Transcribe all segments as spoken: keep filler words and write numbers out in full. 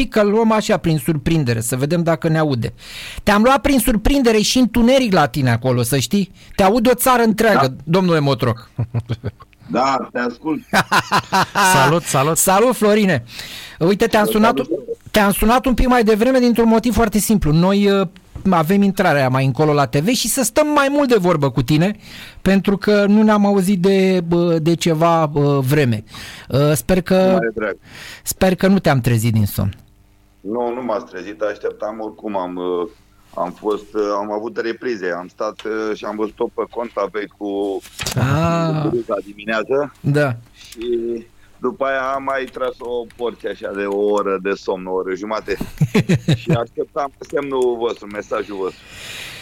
pic că luăm așa prin surprindere, să vedem dacă ne aude. Te-am luat prin surprindere și întuneric la tine acolo, să știi. Te aud o țară întreagă, da. Domnule Motroc. Da, te ascult. Salut, salut. Salut, Florine. Uite, te-am sunat, te-am sunat un pic mai devreme dintr-un motiv foarte simplu. Noi avem intrarea mai încolo la te ve și să stăm mai mult de vorbă cu tine, pentru că nu ne-am auzit de, de ceva vreme. Sper că, sper că nu te-am trezit din somn. Nu, nu m-ați trezit, așteptam oricum. Am, am, fost, am avut reprize, am stat și am văzut-o pe conta pe cu bucurița dimineață. Da. Și după aia am mai tras o porție așa de o oră de somn, o oră jumate. Și așteptam semnul vostru, mesajul vostru.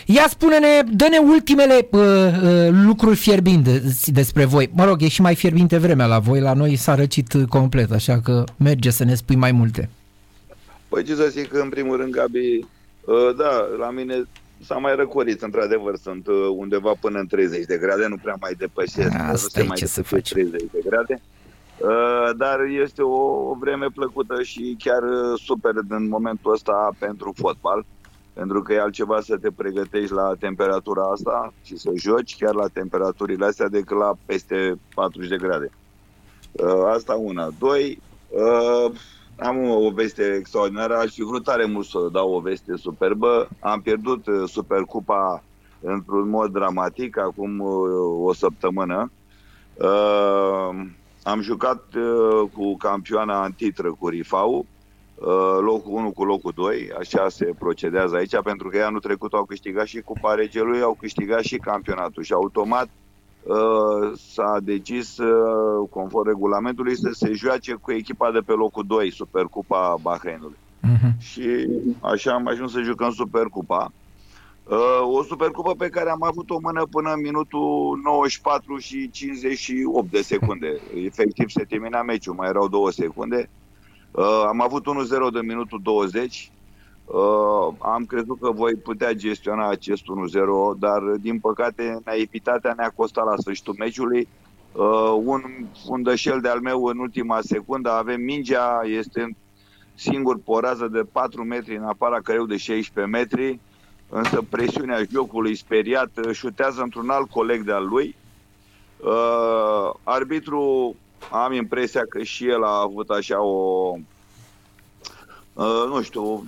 Ia spune-ne, dă-ne ultimele uh, uh, lucruri fierbinte despre voi. Mă rog, e și mai fierbinte vremea la voi, la noi s-a răcit complet, așa că merge să ne spui mai multe. Păi ce să zic, în primul rând, Gabi, uh, da, la mine s-a mai răcorit, într-adevăr, sunt uh, undeva până în treizeci de grade, nu prea mai depășesc. Asta e, ce să faci. treizeci de grade. Dar este o, o vreme plăcută și chiar super în momentul ăsta pentru fotbal, pentru că e altceva să te pregătești la temperatura asta și să joci chiar la temperaturile astea decât la peste patruzeci de grade. Asta una. Doi, am o veste extraordinară, aș fi vrut tare mult să dau o veste superbă. Am pierdut Supercupa într-un mod dramatic acum o săptămână. Am jucat uh, cu campioana în titră, cu Rifau, uh, locul unu cu locul doi, așa se procedează aici, pentru că ei anul trecut au câștigat și Cupa Regelui, au câștigat și campionatul și automat uh, s-a decis, uh, conform regulamentului, să se joace cu echipa de pe locul doi, Supercupa Bahrainului. Uh-huh. Și așa am ajuns să jucăm Supercupa. O Supercupă pe care am avut o mână până în minutul nouăzeci și patru și cincizeci și opt de secunde. Efectiv se termina meciul, mai erau două secunde. Am avut unu zero de minutul douăzeci. Am crezut că voi putea gestiona acest unu zero, dar din păcate naivitatea ne-a costat la sfârșitul meciului. Un fundășel de-al meu în ultima secundă, avem mingea, este singur pe o rază de patru metri în afara creu de șaisprezece metri. Însă presiunea jocului speriat șutează într-un alt coleg de-al lui. Uh, arbitru, am impresia că și el a avut așa o... Uh, nu știu,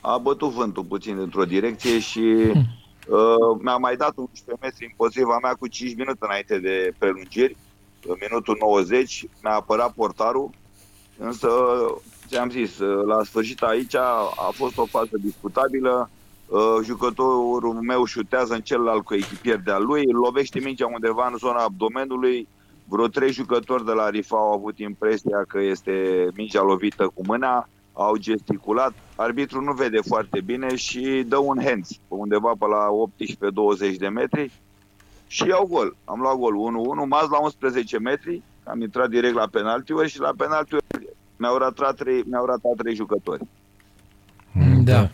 a bătut vântul puțin într-o direcție și uh, mi-a mai dat unsprezece metri împotriva mea cu cinci minute înainte de prelungiri. În minutul nouăzeci mi-a apărat portarul, însă, ți-am zis, la sfârșit aici a fost o fază disputabilă. Uh, jucătorul meu șutează în celălalt coechipier de-al lui, lovește mingea undeva în zona abdomenului. Vreo trei jucători de la Rifa au avut impresia că este mingea lovită cu mâna, au gesticulat, arbitrul nu vede foarte bine și dă un hands undeva pe la optsprezece douăzeci de metri și iau gol. Am luat gol unu unu, m-ați la unsprezece metri, am intrat direct la penaltiuri și la penaltiuri mi-au ratat trei, mi-au ratat trei jucători. Da.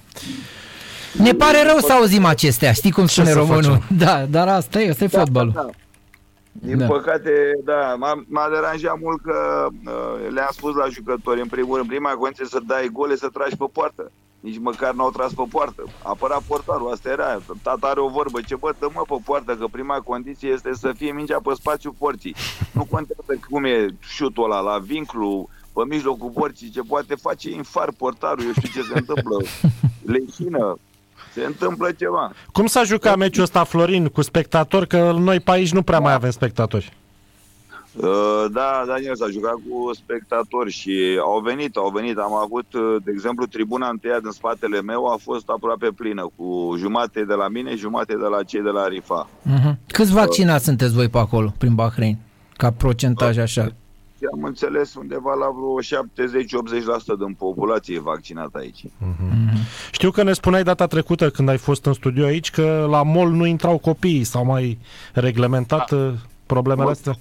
Ne pare rău să auzim acestea, știi cum spune românul. Da, dar asta e, asta e da, fotbalul. Da. Din da. păcate, da, m-a, m-a deranjat mult că uh, le-am spus la jucători, în primul rând, prima condiție să dai gole, să tragi pe poartă. Nici măcar n-au tras pe poartă. Apăra portarul, asta era. Tata are o vorbă, ce bă, dă-mă pe poartă, că prima condiție este să fie mingea pe spațiul porții. Nu contează cum e șutul ăla, la vinclu, pe mijlocul porții, ce poate face infar portarul, eu știu ce se întâmplă. Leșină. Se întâmplă ceva. Cum s-a jucat meciul ăsta, Florin, cu spectatori? Că noi pe aici nu prea mai avem spectatori. Da, Daniel, s-a jucat cu spectatori și au venit, au venit. Am avut, de exemplu, tribuna întâia din spatele meu a fost aproape plină, cu jumate de la mine, jumate de la cei de la Rifa. Uh-huh. Câți vaccinați uh. sunteți voi pe acolo, prin Bahrain, ca procentaj uh. așa? Am înțeles undeva la vreo șaptezeci la optzeci la sută din populație e vaccinată aici. Mm-hmm. Știu că ne spuneai data trecută când ai fost în studio aici că la mall nu intrau copiii, s-au mai reglementat da. problemele Mol. astea?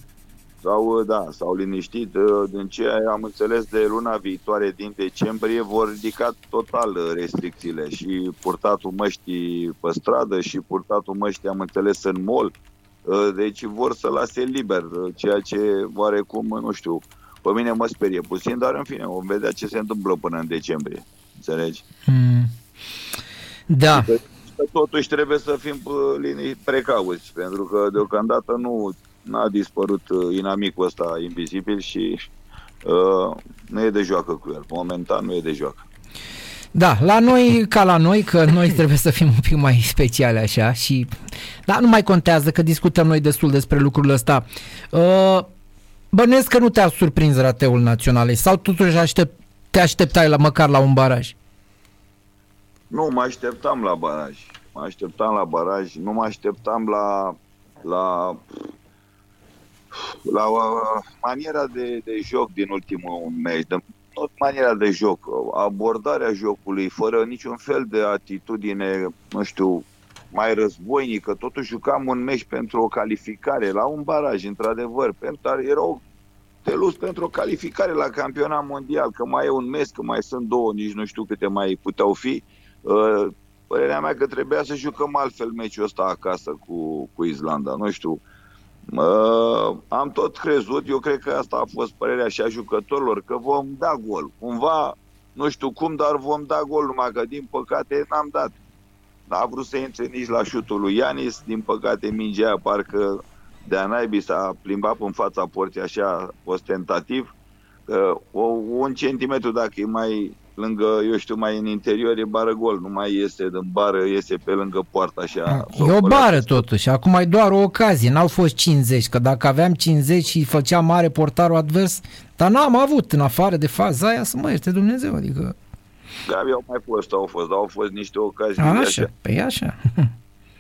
Sau, da, s-au liniștit. Din ce am înțeles, de luna viitoare, din decembrie, vor ridica total restricțiile și purtatul măștii pe stradă și purtatul măștii, am înțeles, în mall. Deci vor să lase liber, ceea ce oarecum, nu știu, pe mine mă sperie puțin, dar în fine, vom vedea ce se întâmplă până în decembrie. înțelegi? Mm. Da. Că, totuși trebuie să fim linii precauți, pentru că deocamdată nu a dispărut inamicul ăsta invizibil și uh, nu e de joacă cu el. Momentan nu e de joacă. Da, la noi, ca la noi, că noi trebuie să fim un pic mai speciali așa și... Dar nu mai contează că discutăm noi destul despre lucrul ăsta. Uh, bănuiesc că nu te-a surprins rateul naționalei sau totuși aștept, te așteptai la, măcar la un baraj? Nu, mă așteptam la baraj. Mă așteptam la baraj. Nu mă așteptam la... la... la maniera de, de joc din ultimul meci, tot maniera de joc, abordarea jocului, fără niciun fel de atitudine, nu știu, mai războinică. Totuși jucam un meci pentru o calificare, la un baraj, într-adevăr, pentru, erau te luți pentru o calificare la campionat mondial, că mai e un meci, că mai sunt două, nici nu știu câte mai puteau fi. Părerea mea că trebuia să jucăm altfel meciul ăsta acasă cu, cu Islanda, nu știu. Uh, am tot crezut, eu cred că asta a fost părerea și a jucătorilor, că vom da gol. Cumva, nu știu cum, dar vom da gol, numai că din păcate n-am dat. N-a vrut să intre nici la șutul lui Iannis, din păcate mingea parcă de-a naibii s-a plimbat în fața porții așa ostentativ. Uh, un centimetru dacă e mai lângă, eu știu, mai în interior, e bară gol, nu mai iese din bară, iese pe lângă poartă așa. E o bară totuși, acum e doar o ocazie, n-au fost cincizeci, că dacă aveam cincizeci și făcea mare portarul advers, dar n-am avut, în afară de faza aia, să mă ierte Dumnezeu, adică... Gabi, au mai fost, au fost, dar au fost niște ocazii. Așa, așa. Păi așa.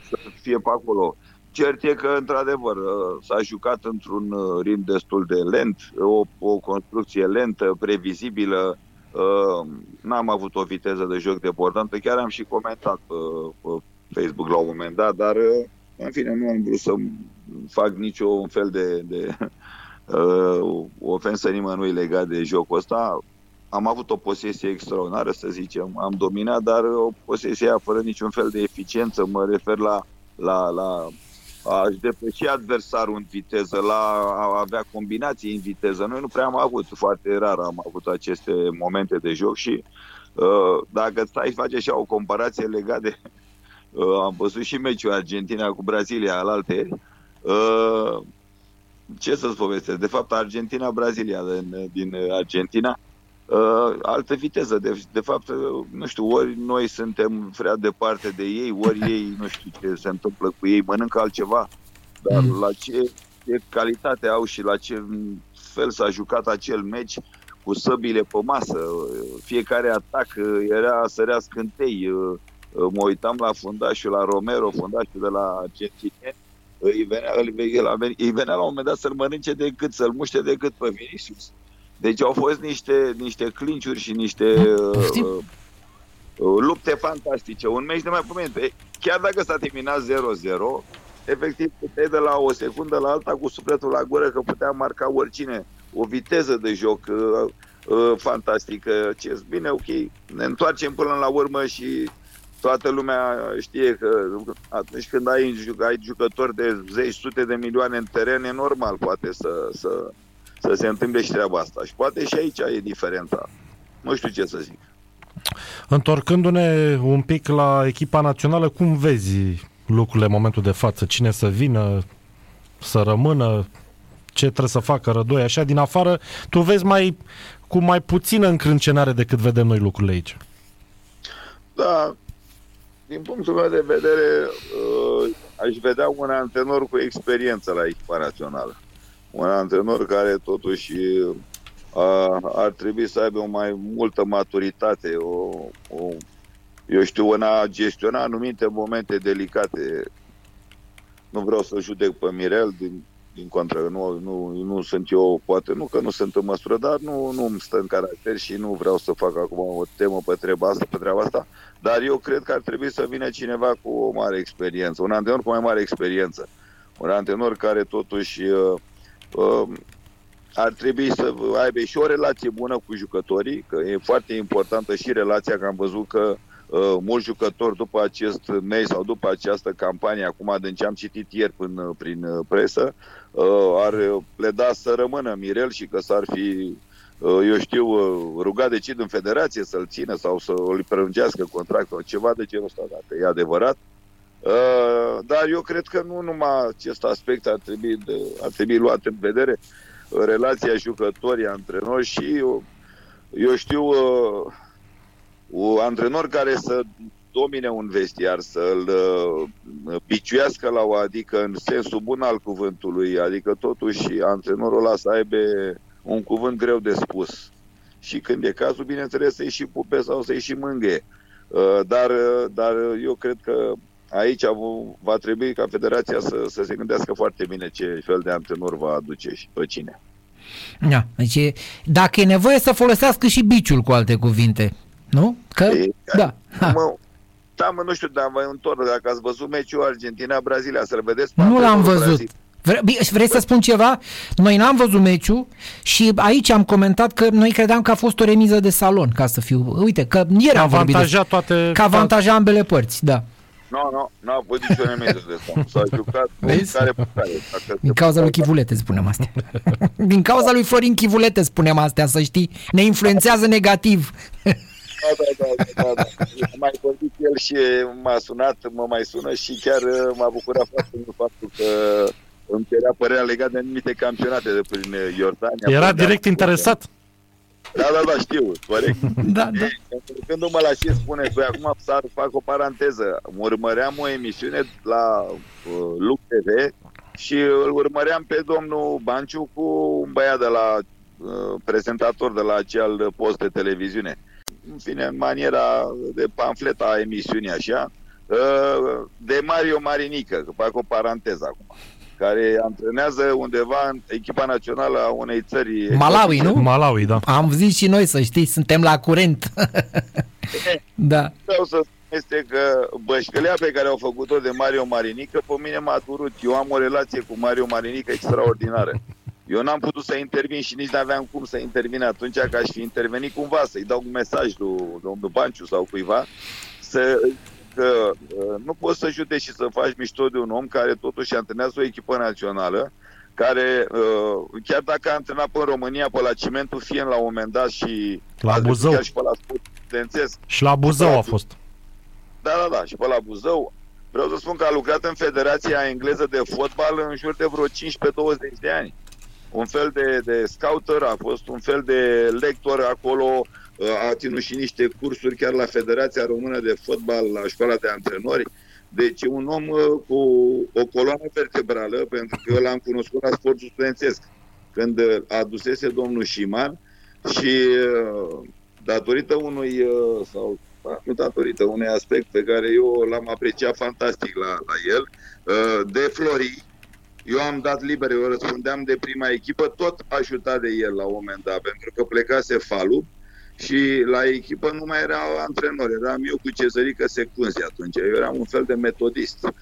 Să fie pe acolo. Cert e că, într-adevăr, s-a jucat într-un ritm destul de lent, o, o construcție lentă, previzibilă. Uh, n-am avut o viteză de joc debordantă, chiar am și comentat pe, pe Facebook la un moment dat, dar în fine nu am vrut să fac niciun fel de, de uh, ofensă nimănui legat de jocul ăsta. Am avut o posesie extraordinară, să zicem, am dominat, dar o posesie fără niciun fel de eficiență, mă refer la, la, la a-și depăși adversarul în viteză, la a avea combinații în viteză. Noi nu prea am avut, foarte rar am avut aceste momente de joc și uh, dacă stai face așa o comparație legată de... Uh, am văzut și meciul Argentina cu Brazilia alaltăieri. Uh, ce să-ți povestesc? De fapt, Argentina-Brazilia din, din Argentina, uh, altă viteză. De, de fapt, nu știu, ori noi suntem prea departe de ei, ori ei, nu știu ce se întâmplă cu ei, mănâncă altceva. Dar mm. la ce, ce calitate au și la ce fel s-a jucat acel meci, cu săbile pe masă, fiecare atac era sărea scântei. Mă uitam la fundașul, la Romero, fundașul de la Argentina, îi venea, îi venea la un moment dat să-l mănânce de gât, să-l muște de gât pe Vinicius. Deci au fost niște, niște clinciuri și niște uh, uh, lupte fantastice. Un meci de mai pomenit. Chiar dacă s-a terminat zero zero, efectiv puteai de la o secundă la alta cu sufletul la gură că putea marca oricine. O viteză de joc uh, uh, fantastică. Ce bine, ok, ne întoarcem până la urmă și toată lumea știe că atunci când ai, ai jucători de zeci, sute de milioane în teren, e normal poate să... să să se întâmple și treaba asta. Și poate și aici e diferența. Nu știu ce să zic. Întorcându-ne un pic la echipa națională, cum vezi lucrurile în momentul de față? Cine să vină, să rămână, ce trebuie să facă Rădoi? Așa, din afară, tu vezi mai, cu mai puțină încrâncenare decât vedem noi lucrurile aici. Da, din punctul meu de vedere, aș vedea un antrenor cu experiență la echipa națională. Un antrenor care totuși a, ar trebui să aibă o mai multă maturitate, o, o, eu știu, în a gestiona anumite momente delicate. Nu vreau să judec pe Mirel, din, din contră, nu, nu, nu sunt eu, poate, nu că nu sunt în măsură, dar nu, nu îmi stă în caracter și nu vreau să fac acum o temă pe treaba asta, pe treaba asta, dar eu cred că ar trebui să vină cineva cu o mare experiență, un antrenor cu mai mare experiență, un antrenor care totuși... ar trebui să aibă și o relație bună cu jucătorii, că e foarte importantă și relația, că am văzut că uh, mulți jucători după acest meci sau după această campanie, acum din ce am citit ieri până, prin presă, uh, ar pleda să rămână Mirel și că s-ar fi eu știu, rugat de cei din federație să-l țină sau să-l prelungească contractul, ceva de genul ăsta, dacă e adevărat. Dar eu cred că nu numai acest aspect ar trebui, ar trebui luat în vedere, relația jucătorii-antrenori și, eu, eu știu, un antrenor care să domine un vestiar, să-l piciuiască la o, adică în sensul bun al cuvântului, adică totuși antrenorul ăla să aibă un cuvânt greu de spus. Și când e cazul, bineînțeles, să-i și pupe sau să-i și mângâie. Dar, dar eu cred că aici va trebui ca federația să, să se gândească foarte bine ce fel de antrenor va aduce și pe cine. Da, deci dacă e nevoie să folosească și biciul, cu alte cuvinte, nu? Că, e, da. Mă, da, mă, nu știu, dar vă întorc, dacă ați văzut meciul Argentina-Brazilia, să-l vedeți? Nu l-am văzut. Vre, vrei să spun ceva? Noi n-am văzut meciul și aici am comentat că noi credeam că a fost o remiză de salon, ca să fiu... Uite, că ieri am vorbit de... toate... Că avantaja ambele părți, da. Nu, no, nu, no, n-a avut nicio remedie de asta. S-a jucat care pe care. Din cauza lui Chivulete spunem astea. Din cauza lui Florin Chivulete spunem astea, să știi. Ne influențează negativ. Da, da, da, da, da. Am mai vorbit el și m-a sunat, mă mai sună și chiar m-a bucurat foarte mult faptul că îmi cerea părerea legată de anumite campionate de prin Iordania. Era direct interesat. Da, da, da, știu, corect. Da, da. Când-mă la ce spune, păi acum să fac o paranteză. Urmăream o emisiune la uh, Luc T V și îl urmăream pe domnul Banciu cu un băiat de la uh, prezentator de la acel post de televiziune. În fine, în maniera de pamflet a emisiunii așa, uh, de Mario Marinică, că fac o paranteză acum, care antrenează undeva în echipa națională a unei țări... Malawi, nu? Malawi, da. Am zis și noi, să știi, suntem la curent. Da. Vreau să spun este că bășcălea pe care au făcut-o de Mario Marinică, pe mine m-a durut. Eu am o relație cu Mario Marinică extraordinară. Eu n-am putut să intervin și nici n-aveam cum să intervin atunci, că aș fi intervenit cumva, să-i dau un mesaj lui domnul Banciu sau cuiva, să... că nu poți să judeci și să faci mișto de un om care totuși antrenează o echipă națională, care chiar dacă a antrenat pe România, pe la Cimentul, fie la un moment dat și la Buzău și pe la Studențesc. Și la Buzău a fost. Da, da, da, și pe la Buzău. Vreau să spun că a lucrat în Federația Engleză de Fotbal în jur de vreo cincisprezece douăzeci de ani. Un fel de, de scouter, a fost un fel de lector acolo, a ținut și niște cursuri chiar la Federația Română de Fotbal, la școala de antrenori. Deci un om cu o coloană vertebrală, pentru că eu l-am cunoscut la sportul studențesc, când adusese domnul Șiman și datorită unui, sau nu datorită unui aspect pe care eu l-am apreciat fantastic la, la el, de Florine, eu am dat liber, eu răspundeam de prima echipă, tot ajutat de el la un moment dat, pentru că plecase Falul și la echipă nu mai era antrenor, eram eu cu Cezărică secunzi atunci, eu eram un fel de metodist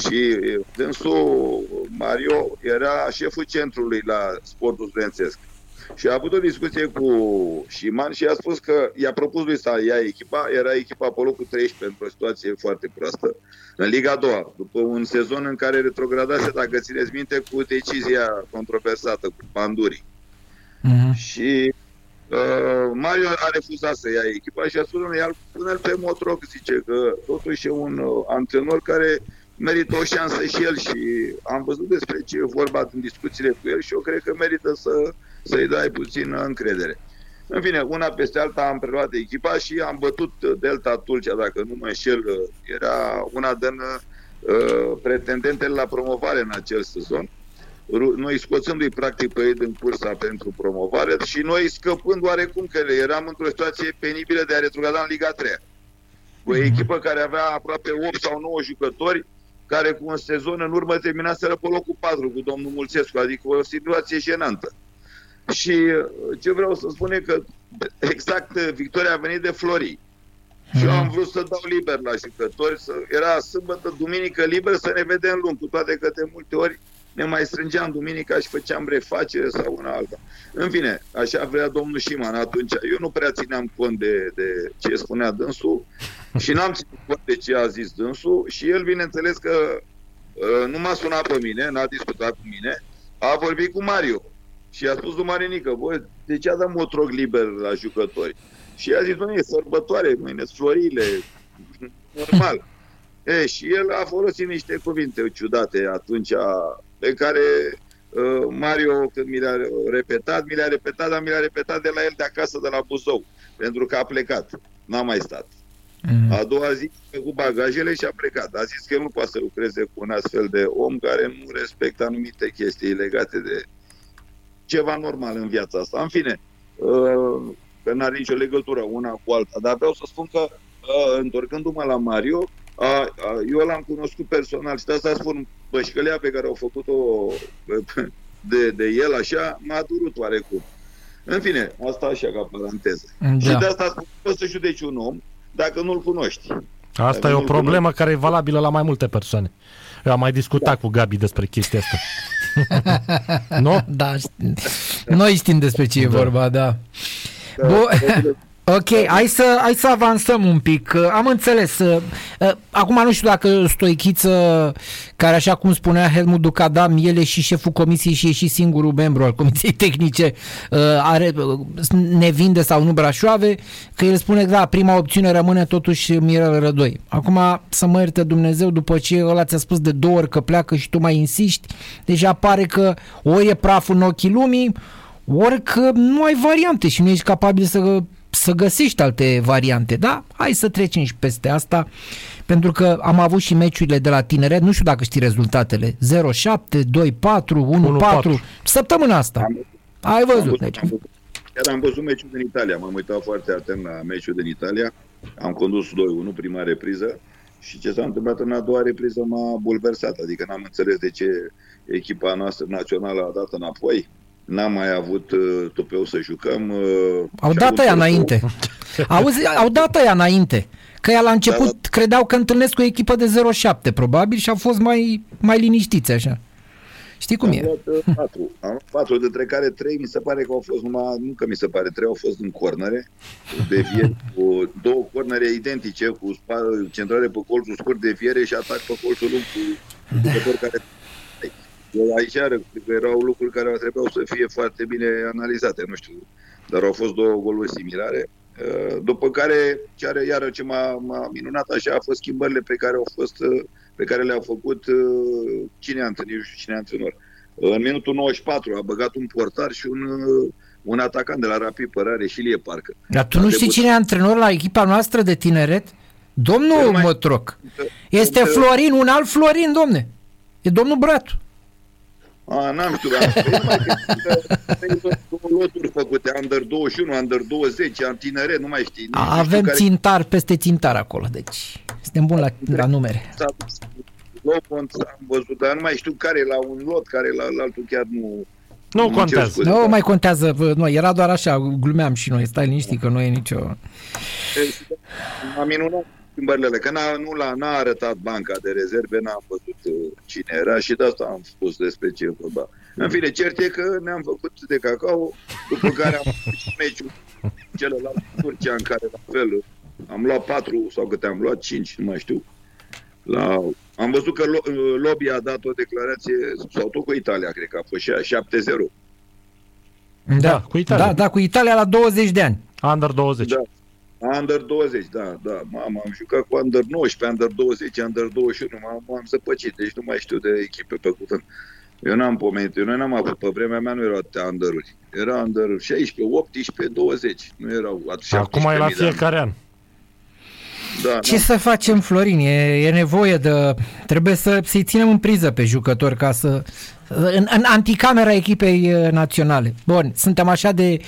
și dânsul Mario era șeful centrului la sportul studențesc și a avut o discuție cu Șiman și a spus că i-a propus lui să ia echipa, era echipa pe locul treisprezece într-o situație foarte proastă în Liga a doua, după un sezon în care retrogradase, dacă țineți minte, cu decizia controversată cu Panduri. Mm-hmm. Și Uh, Mario a refuzat să ia echipa și a spus unui până pe Motroc, zice că totuși e un uh, antrenor care merită o șansă și el și am văzut despre ce e vorba în discuțiile cu el și eu cred că merită să, să-i dai puțin încredere. În fine, una peste alta am preluat echipa și am bătut Delta-Tulcea, dacă nu mă înșel, era una din uh, pretendentele la promovare în acel sezon. Noi scoțându-i practic pe ei din cursa pentru promovare și noi scăpând oarecum, că eram într-o situație penibilă de a retrograda în Liga a treia. O echipă care avea aproape opt sau nouă jucători, care cu un sezon în urmă terminaseră pe locul patru cu domnul Mulțescu, adică o situație jenantă. Și ce vreau să spun e că exact victoria a venit de Florii. Și eu am vrut să dau liber la jucători, să, era sâmbătă, duminică liber, să ne vedem luni, cu toate că de multe ori ne mai strângeam duminica și făceam refacere sau una alta. În fine, așa vrea domnul Șiman atunci. Eu nu prea țineam cont de, de ce spunea dânsul și n-am ținut cont de ce a zis dânsul și el, bineînțeles că uh, nu m-a sunat pe mine, n-a discutat cu mine, a vorbit cu Mario și a spus lui Marinică, bă, Deci a dat Motroc liber la jucători. Și a zis, e sărbătoare, mâine florile, normal. E, și el a folosit niște cuvinte ciudate atunci, pe care uh, Mario, când mi le-a repetat, mi le-a repetat, dar mi le-a repetat de la el de acasă, de la Buzău, pentru că a plecat, n-a mai stat. Mm-hmm. A doua zi cu bagajele și a plecat. A zis că el nu poate să lucreze cu un astfel de om care nu respectă anumite chestii legate de ceva normal în viața asta. În fine, uh, că n-are nicio legătură una cu alta. Dar vreau să spun că, uh, întorcându-mă la Mario, a, a, eu l-am cunoscut personal și de asta spun, bășcălea pe care au făcut-o de, de el așa, m-a durut oarecum. În fine, asta așa ca paranteză. Da. Și de asta spun, poți să judeci un om dacă nu-l cunoști. Asta dacă e o problemă cunoști. Care e valabilă la mai multe persoane. Eu am mai discutat da. cu Gabi despre chestia asta. Nu? Da, noi știm despre ce e da. vorba, da. da. Bun. Ok, hai să, hai să avansăm un pic. Am înțeles. Acum nu știu dacă Stoichiță, care așa cum spunea Helmut Ducadam, el e și șeful comisiei și e și singurul membru al comisiei tehnice, are, ne vinde sau nu Brașoave, că el spune că da, prima opțiune rămâne totuși Mirela Rădoi. Acum să mă ierte Dumnezeu, după ce ăla ți-a spus de două ori că pleacă și tu mai insiști, deci apare că ori e praful în ochii lumii, ori că nu ai variante și nu ești capabil să... să găsești alte variante, da? Hai să trecem și peste asta, pentru că am avut și meciurile de la tineret, nu știu dacă știi rezultatele, zero șapte, doi patru, unu patru, săptămâna asta. Ai văzut. Chiar am văzut meciul din Italia, m-am uitat foarte atent la meciul din Italia, am condus doi unu, prima repriză, și ce s-a întâmplat în a doua repriză m-a bulversat, adică n-am înțeles de ce echipa noastră națională a dat înapoi. N-am mai avut uh, tupeu să jucăm. Uh, au dat aia înainte. Auzi, au dat aia înainte. Că ea la început da, da. credeau că întâlnesc o echipă de zero șapte, probabil, și au fost mai, mai liniștiți așa. Știi cum am e? Luat, uh, patru. Am luat patru, dintre care trei mi se pare că au fost numai, nu că mi se pare, trei au fost în cornere. De vieri, cu două cornere identice, cu spa- centrare pe colțul scurt de viere și atac pe colțul lung cu jucători care... Aici erau lucruri care trebuiau să fie foarte bine analizate, nu știu, dar au fost două goluri similare. După care, iară ce m-a, m-a minunat așa, a fost schimbările pe care, au fost, pe care le-au făcut cine a întâlnit și cine a antrenor. În minutul nouăzeci și patru a băgat un portar și un, un atacant de la Rapid Părare și Ilie Parcă. Dar tu nu știi cine e antrenor la echipa noastră de tineret? Domnul Motroc. Este Florin, un alt Florin, domne. E domnul Bratu. A, n-am știut, am spus, mai că două loturi făcute, under douăzeci și unu, under douăzeci, tineret, nu mai știi. Nu avem care... țintar peste țintar acolo, deci suntem buni la, la numere. Am văzut, dar nu mai știu care la un lot, care la, la altul chiar nu... Nu, nu contează. Nu no, mai contează, nu, era doar așa, glumeam și noi, stai liniștit că nu e nicio... Am minunat. Schimbările, că n-a, nu l-a, n-a arătat banca de rezerve, n-am văzut cine era și de asta am spus despre ce vorba. În fine, cert e că ne-am făcut de cacao, după care am făcut și meciul celălalt Turcia, în care la fel am luat patru sau câte am luat, cinci, nu mai știu. La... Am văzut că Lobby a dat o declarație, sau tot cu Italia, cred că a fost șapte zero. Da, da, cu Italia. Da, da, cu Italia la douăzeci de ani. under douăzeci. Da. under douăzeci, da, da, mamă, am jucat cu under nouăsprezece, under douăzeci, under douăzeci și unu, m-am, m-am zăpăcit, deci nu mai știu de echipe pe cuvânt. Eu n-am pomenit, eu n-am avut, pe vremea mea nu erau atâtea under-uri, era under șaisprezece, optsprezece, douăzeci, nu erau atunci. Acum e la fiecare an. Da, Ce da. să facem, Florin? E, e nevoie de... Trebuie să, să-i ținem în priză pe jucători ca să... În, în anticamera echipei naționale. Bun, suntem așa de...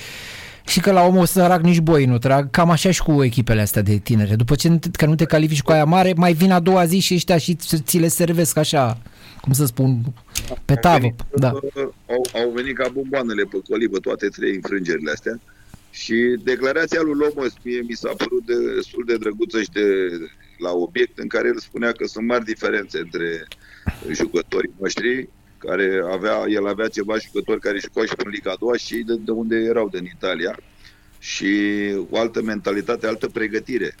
Și că la Omos sărac nici boi nu trag, cam așa și cu echipele astea de tinere. După ce că nu te califici cu aia mare, mai vin a doua zi și ăștia și ți le servesc așa, cum să spun, pe tavă. Au venit, da. au, au venit ca bomboanele pe colibă toate trei înfrângerile astea și declarația lui Omos mie mi s-a părut destul de drăguță și de la obiect, în care el spunea că sunt mari diferențe între jucătorii noștri, care avea, el avea ceva jucători care jucau și în Liga a doua și de, de unde erau, din Italia, și o altă mentalitate, altă pregătire.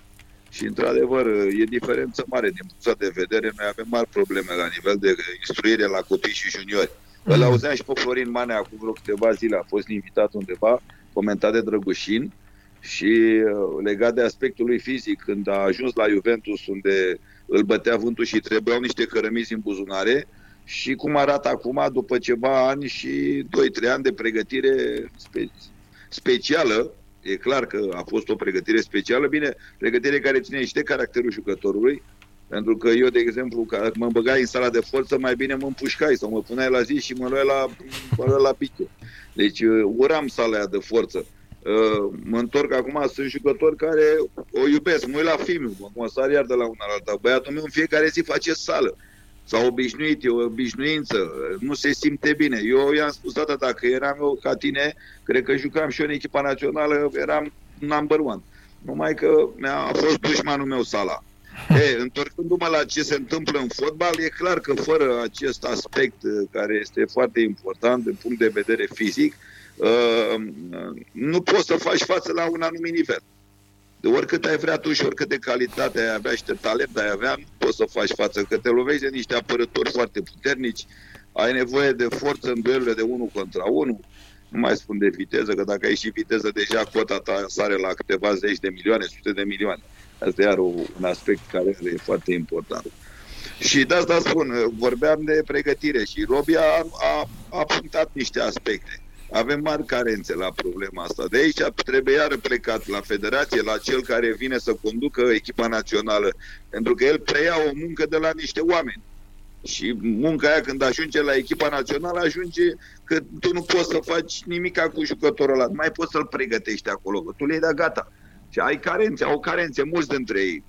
Și într-adevăr, e diferență mare din punctul de vedere, noi avem mari probleme la nivel de instruire la copii și juniori. Îl auzeam și pe Florin Manea acum vreo câteva zile, a fost invitat undeva comentat de Drăgușin, și legat de aspectul lui fizic, când a ajuns la Juventus, unde îl bătea vântul și trebuiau niște cărămizi în buzunare, și cum arată acum, după ceva ani și doi trei ani de pregătire spe- specială, e clar că a fost o pregătire specială, bine, pregătire care ține și de caracterul jucătorului, pentru că eu, de exemplu, că mă băgai în sala de forță, mai bine mă împușcai sau mă puneai la zi și mă luai la, mă luai la piche. Deci uram sala de forță. Uh, mă întorc acum, sunt jucători care o iubesc, mă uit la film, mă consar iar de la una la alta. Băiatul meu în fiecare zi face sală. S-a obișnuit, e o obișnuință, nu se simte bine. Eu i-am spus data, dacă eram eu ca tine, cred că jucam și eu în echipa națională, eram number one. Numai că mi-a fost dușmanul meu sala. E, întorcându-mă la ce se întâmplă în fotbal, e clar că fără acest aspect care este foarte important din punct de vedere fizic, nu poți să faci față la un anumit nivel. De oricât ai vrea tu și oricât de calitate ai avea și de talent ai avea, nu poți să faci față, că te lovești de niște apărători foarte puternici, ai nevoie de forță în duelurile de unul contra unul, nu mai spun de viteză, că dacă ai și viteză, deja cota ta sare la câteva zeci de milioane, sute de milioane. Asta e iar un aspect care e foarte important. Și de asta spun, vorbeam de pregătire și Robi a, a, a punctat niște aspecte. Avem mari carențe la problema asta. De aici trebuie iar plecat la federație, la cel care vine să conducă echipa națională, pentru că el preia o muncă de la niște oameni. Și munca aia, când ajunge la echipa națională, ajunge că tu nu poți să faci nimica cu jucătorul ăla, mai poți să-l pregătești acolo, că tu le-ai dat gata. Și ai carențe, au carențe mulți dintre ei.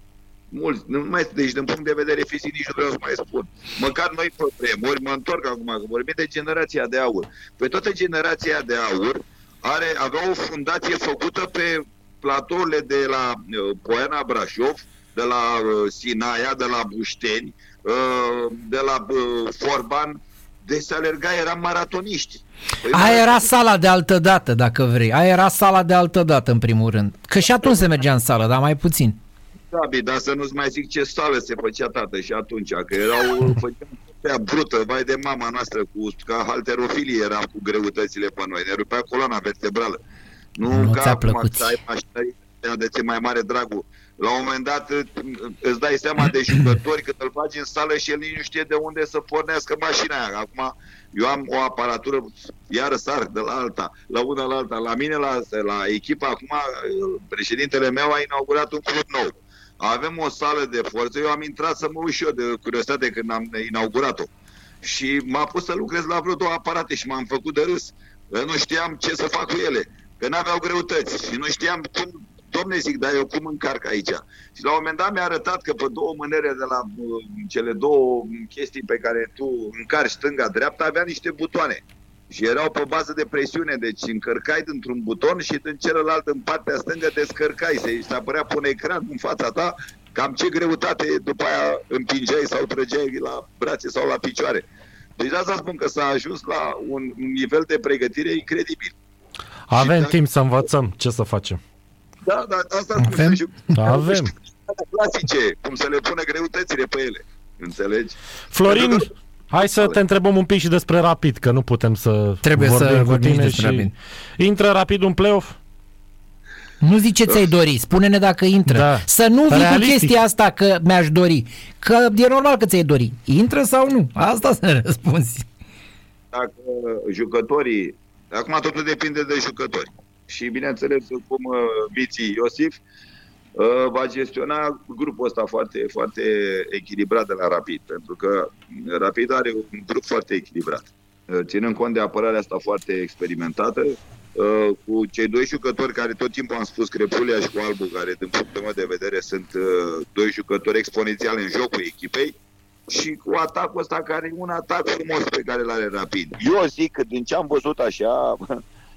Mulți, nu mai, deci din punct de vedere fizic nici nu vreau să mai spun. Măcar noi probleme, ori mă întorc acum, că vorbim de generația de aur. Păi toată generația de aur are, avea o fundație făcută pe platourile de la uh, Poiana Brașov, de la uh, Sinaia, de la Bușteni, uh, de la uh, Forban. Deci se alerga, eram maratoniști. Păi aia era maratoniști. Sala de altă dată, dacă vrei. Aia era sala de altă dată, în primul rând. Că și atunci se mergea în sală, dar mai puțin. Gabi, dar să nu-ți mai zic ce sală se făcea, tată, și atunci, că erau, făceam prea brută, vai de mama noastră, cu, ca halterofilie eram cu greutățile pe noi, ne rupea coloana vertebrală. Nu, nu ca acum să ai mașinării de ce mai mare dragul. La un moment dat îți dai seama de jucători când îl faci în sală și el nici nu știe de unde să pornească mașina aia. Acum eu am o aparatură, iară sar de la alta, la una la alta. La mine, la, la echipă, acum președintele meu a inaugurat un club nou. Avem o sală de forță, eu am intrat să mă uit și eu de curiozitate când am inaugurat-o. Și m-a pus să lucrez la vreo două aparate și m-am făcut de râs. Eu nu știam ce să fac cu ele, că n-aveau greutăți și nu știam cum... Dom'le, zic, dar eu cum încarc aici? Și la un moment dat mi-a arătat că pe două mânere de la uh, cele două chestii pe care tu încarci stânga-dreapta avea niște butoane și erau pe bază de presiune, deci încărcai dintr-un buton și din celălalt în partea stângă descărcai, se, se apărea pe un ecran în fața ta cam ce greutate după aia împingeai sau trăgeai la brațe sau la picioare. Deci asta spun că s-a ajuns la un, un nivel de pregătire incredibil. Avem timp să învățăm ce să facem. Da, da, asta avem. Spune, da, avem. Clasice, cum să le pune greutățile pe ele. Înțelegi? Florin, hai să te întrebăm un pic și despre Rapid, că nu putem să Trebuie vorbim să vorbim despre Rapid. Intră Rapid un play-off? Nu zice ți-ai dori, spune-ne dacă intră. Da. Să nu vii cu chestia asta că mi-aș dori. Că e normal că ți-ai dori. Intră sau nu? Asta să răspunzi. Dacă jucătorii... Acum totul depinde de jucători. Și bineînțeles cum uh, Viții Iosif uh, va gestiona grupul ăsta foarte, foarte echilibrat de la Rapid, pentru că Rapid are un grup foarte echilibrat, uh, ținând cont de apărarea asta foarte experimentată, uh, cu cei doi jucători care tot timpul am spus, Crepulia și cu Albu, care din punctul meu de vedere sunt uh, doi jucători exponențiali în jocul echipei, și cu atacul ăsta care e un atac frumos pe care l-are Rapid. Eu zic că din ce am văzut așa...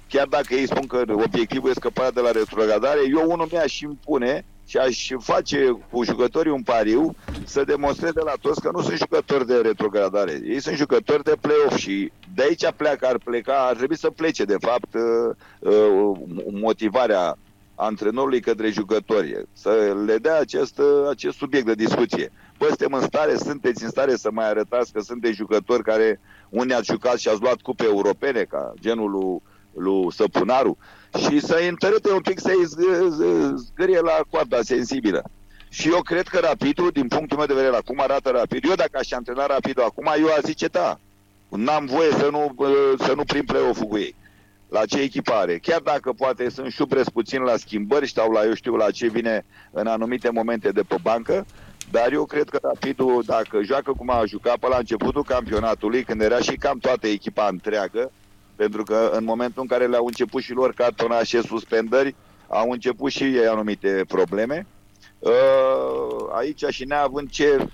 Chiar dacă ei spun că obiectivul e scăparea de la retrogradare, eu unul mi-aș impune și aș face cu jucătorii un pariu să demonstreze la toți că nu sunt jucători de retrogradare. Ei sunt jucători de play-off și de aici pleacă, ar pleca, ar trebui să plece, de fapt, motivarea antrenorului către jucători. Să le dea acest, acest subiect de discuție. Bă, suntem în stare, sunteți în stare să mai arătați că sunteți jucători care unii ați jucat și ați luat cupe europene, ca genul lui lui Săpunaru și să-i întărâte un pic, să-i zgârie la coada sensibilă. Și eu cred că Rapidul, din punctul meu de vedere, acum arată Rapid. Eu dacă aș antrena Rapidul acum, eu aș zice da, n-am voie să nu, să nu prind play-off-ul cu ei. La ce echipare? Chiar dacă poate sunt șubrez puțin la schimbări, sau la eu știu la ce vine în anumite momente de pe bancă, dar eu cred că Rapidul, dacă joacă cum a jucat pe la începutul campionatului, când era și cam toată echipa întreagă, pentru că în momentul în care le-au început și lor cartonașe, suspendări, au început și ei anumite probleme. Aici și neavând ce,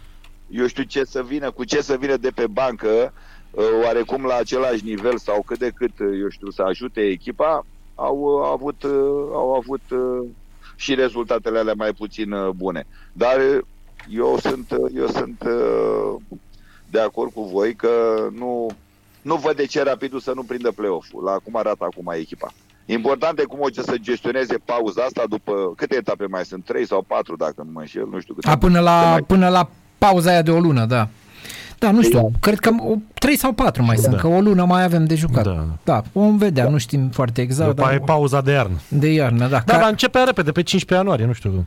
eu știu ce să vină, cu ce să vină de pe bancă, oarecum la același nivel sau cât de cât, eu știu, să ajute echipa, au avut, au avut și rezultatele alea mai puțin bune. Dar eu sunt, eu sunt de acord cu voi că nu, nu văd de ce Rapidul să nu prindă play-off-ul, la cum arată acum echipa. Important e cum o să gestioneze pauza asta după câte etape mai sunt, trei sau patru dacă nu mă înșel, nu știu câte. A, până la mai... până la pauza aia de o lună, da. Da, nu știu, eu... cred că trei sau patru mai da. sunt, că o lună mai avem de jucat. Da, da vom vedea, da. Nu știm foarte exact. După dar... e pauza de iarnă. De iarnă, da. Dar Ca... începe repede, pe cincisprezece ianuarie, nu știu.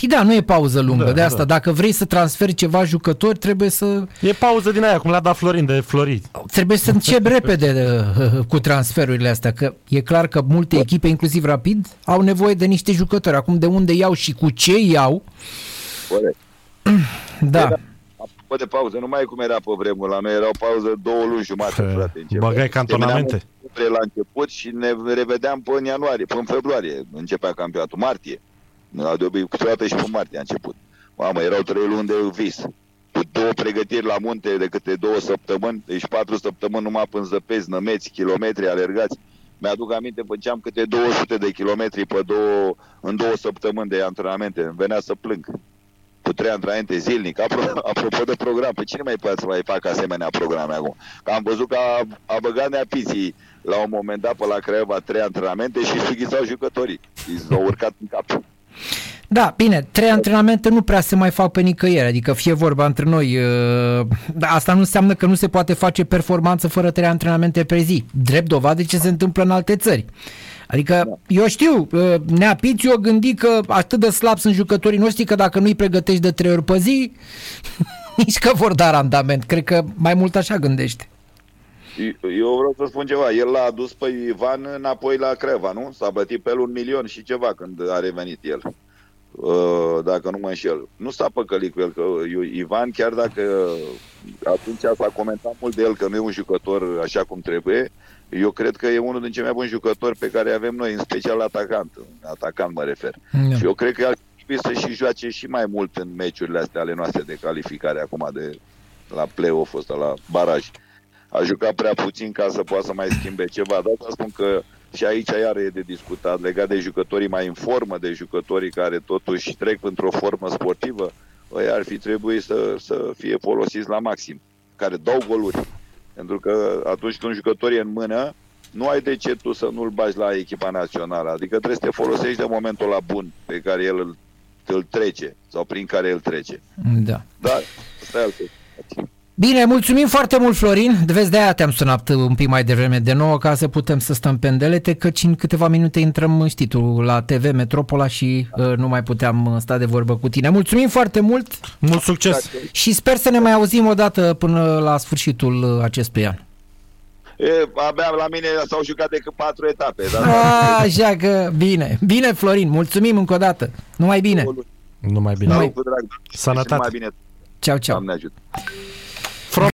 Păi da, nu e pauză lungă, da, de asta. Da. Dacă vrei să transferi ceva jucători, trebuie să... E pauză din aia, cum l-a dat Florin de Florit. Trebuie să începi repede cu transferurile astea, că e clar că multe echipe, inclusiv Rapid, au nevoie de niște jucători. Acum de unde iau și cu ce iau... Corect. Da. De pauză, nu mai e cum era pe vremuri, la noi erau pauză două luni jumate, frate. Băgai cantonamente. La început și ne revedeam până în ianuarie, până în februarie, începea campionatul, martie. De obicei, câteodată și pe martie a început. Mamă, erau trei luni de vis. Cu două pregătiri la munte de câte două săptămâni, deci patru săptămâni numai până zăpezi, nămeți, kilometri, alergați. Mi-aduc aminte, făceam câte două sute de kilometri pe două, în două săptămâni de antrenamente. Venea să plâng. Cu trei antrenamente zilnic. Apropo, apropo de program, pe cine mai poate să mai facă asemenea programe acum? Că am văzut că a, a băgat Neapiții la un moment dat pe la Craiova trei antrenamente și sughisau jucătorii. Și s-au urcat în cap. Da, bine, trei antrenamente nu prea se mai fac pe nicăieri, adică fie vorba între noi, asta nu înseamnă că nu se poate face performanță fără trei antrenamente pe zi, drept dovadă ce se întâmplă în alte țări. Adică, eu știu, Nea Pițiu o gândi că atât de slab sunt jucătorii noștri că dacă nu-i pregătești de trei ori pe zi, nici că vor da randament, cred că mai mult așa gândește. Eu vreau să spun ceva, el l-a adus pe Ivan înapoi la Creva, nu? S-a plătit pe el un milion și ceva când a revenit el. Dacă nu mă înșel. Nu s-a păcălit cu el, că Ivan, chiar dacă atunci s-a comentat mult de el că nu e un jucător așa cum trebuie, eu cred că e unul din cei mai buni jucători pe care avem noi, în special atacant. Atacant mă refer. Yeah. Și eu cred că el trebuie să și joace și mai mult în meciurile astea ale noastre de calificare acum, de la play-off-ul ăsta, la baraj. A jucat prea puțin ca să poată să mai schimbe ceva. Dar spun că și aici iar e de discutat, legat de jucătorii mai în formă, de jucătorii care totuși trec într-o formă sportivă, ei ar fi trebuit să, să fie folosiți la maxim, care dau goluri. Pentru că atunci când un jucător e în mână, nu ai de ce tu să nu-l bagi la echipa națională. Adică trebuie să te folosești de momentul ăla bun pe care el îl, îl trece sau prin care el trece. Da. Dar asta e altfel. Bine, mulțumim foarte mult, Florin. Vezi, de aia te-am sunat un pic mai devreme de nouă, ca să putem să stăm pe îndelete, căci în câteva minute intrăm, știi tu, la T V Metropola și uh, nu mai puteam sta de vorbă cu tine. Mulțumim foarte mult! Mult succes! Și sper să ne mai auzim o dată până la sfârșitul acestui an. E, abia la mine s-au jucat decât patru etape. Dar... A, așa că, bine. Bine, Florin, mulțumim încă o dată. Numai bine! Numai bine! Numai... Sănătate! Ceau, ceau! Doamne ajută!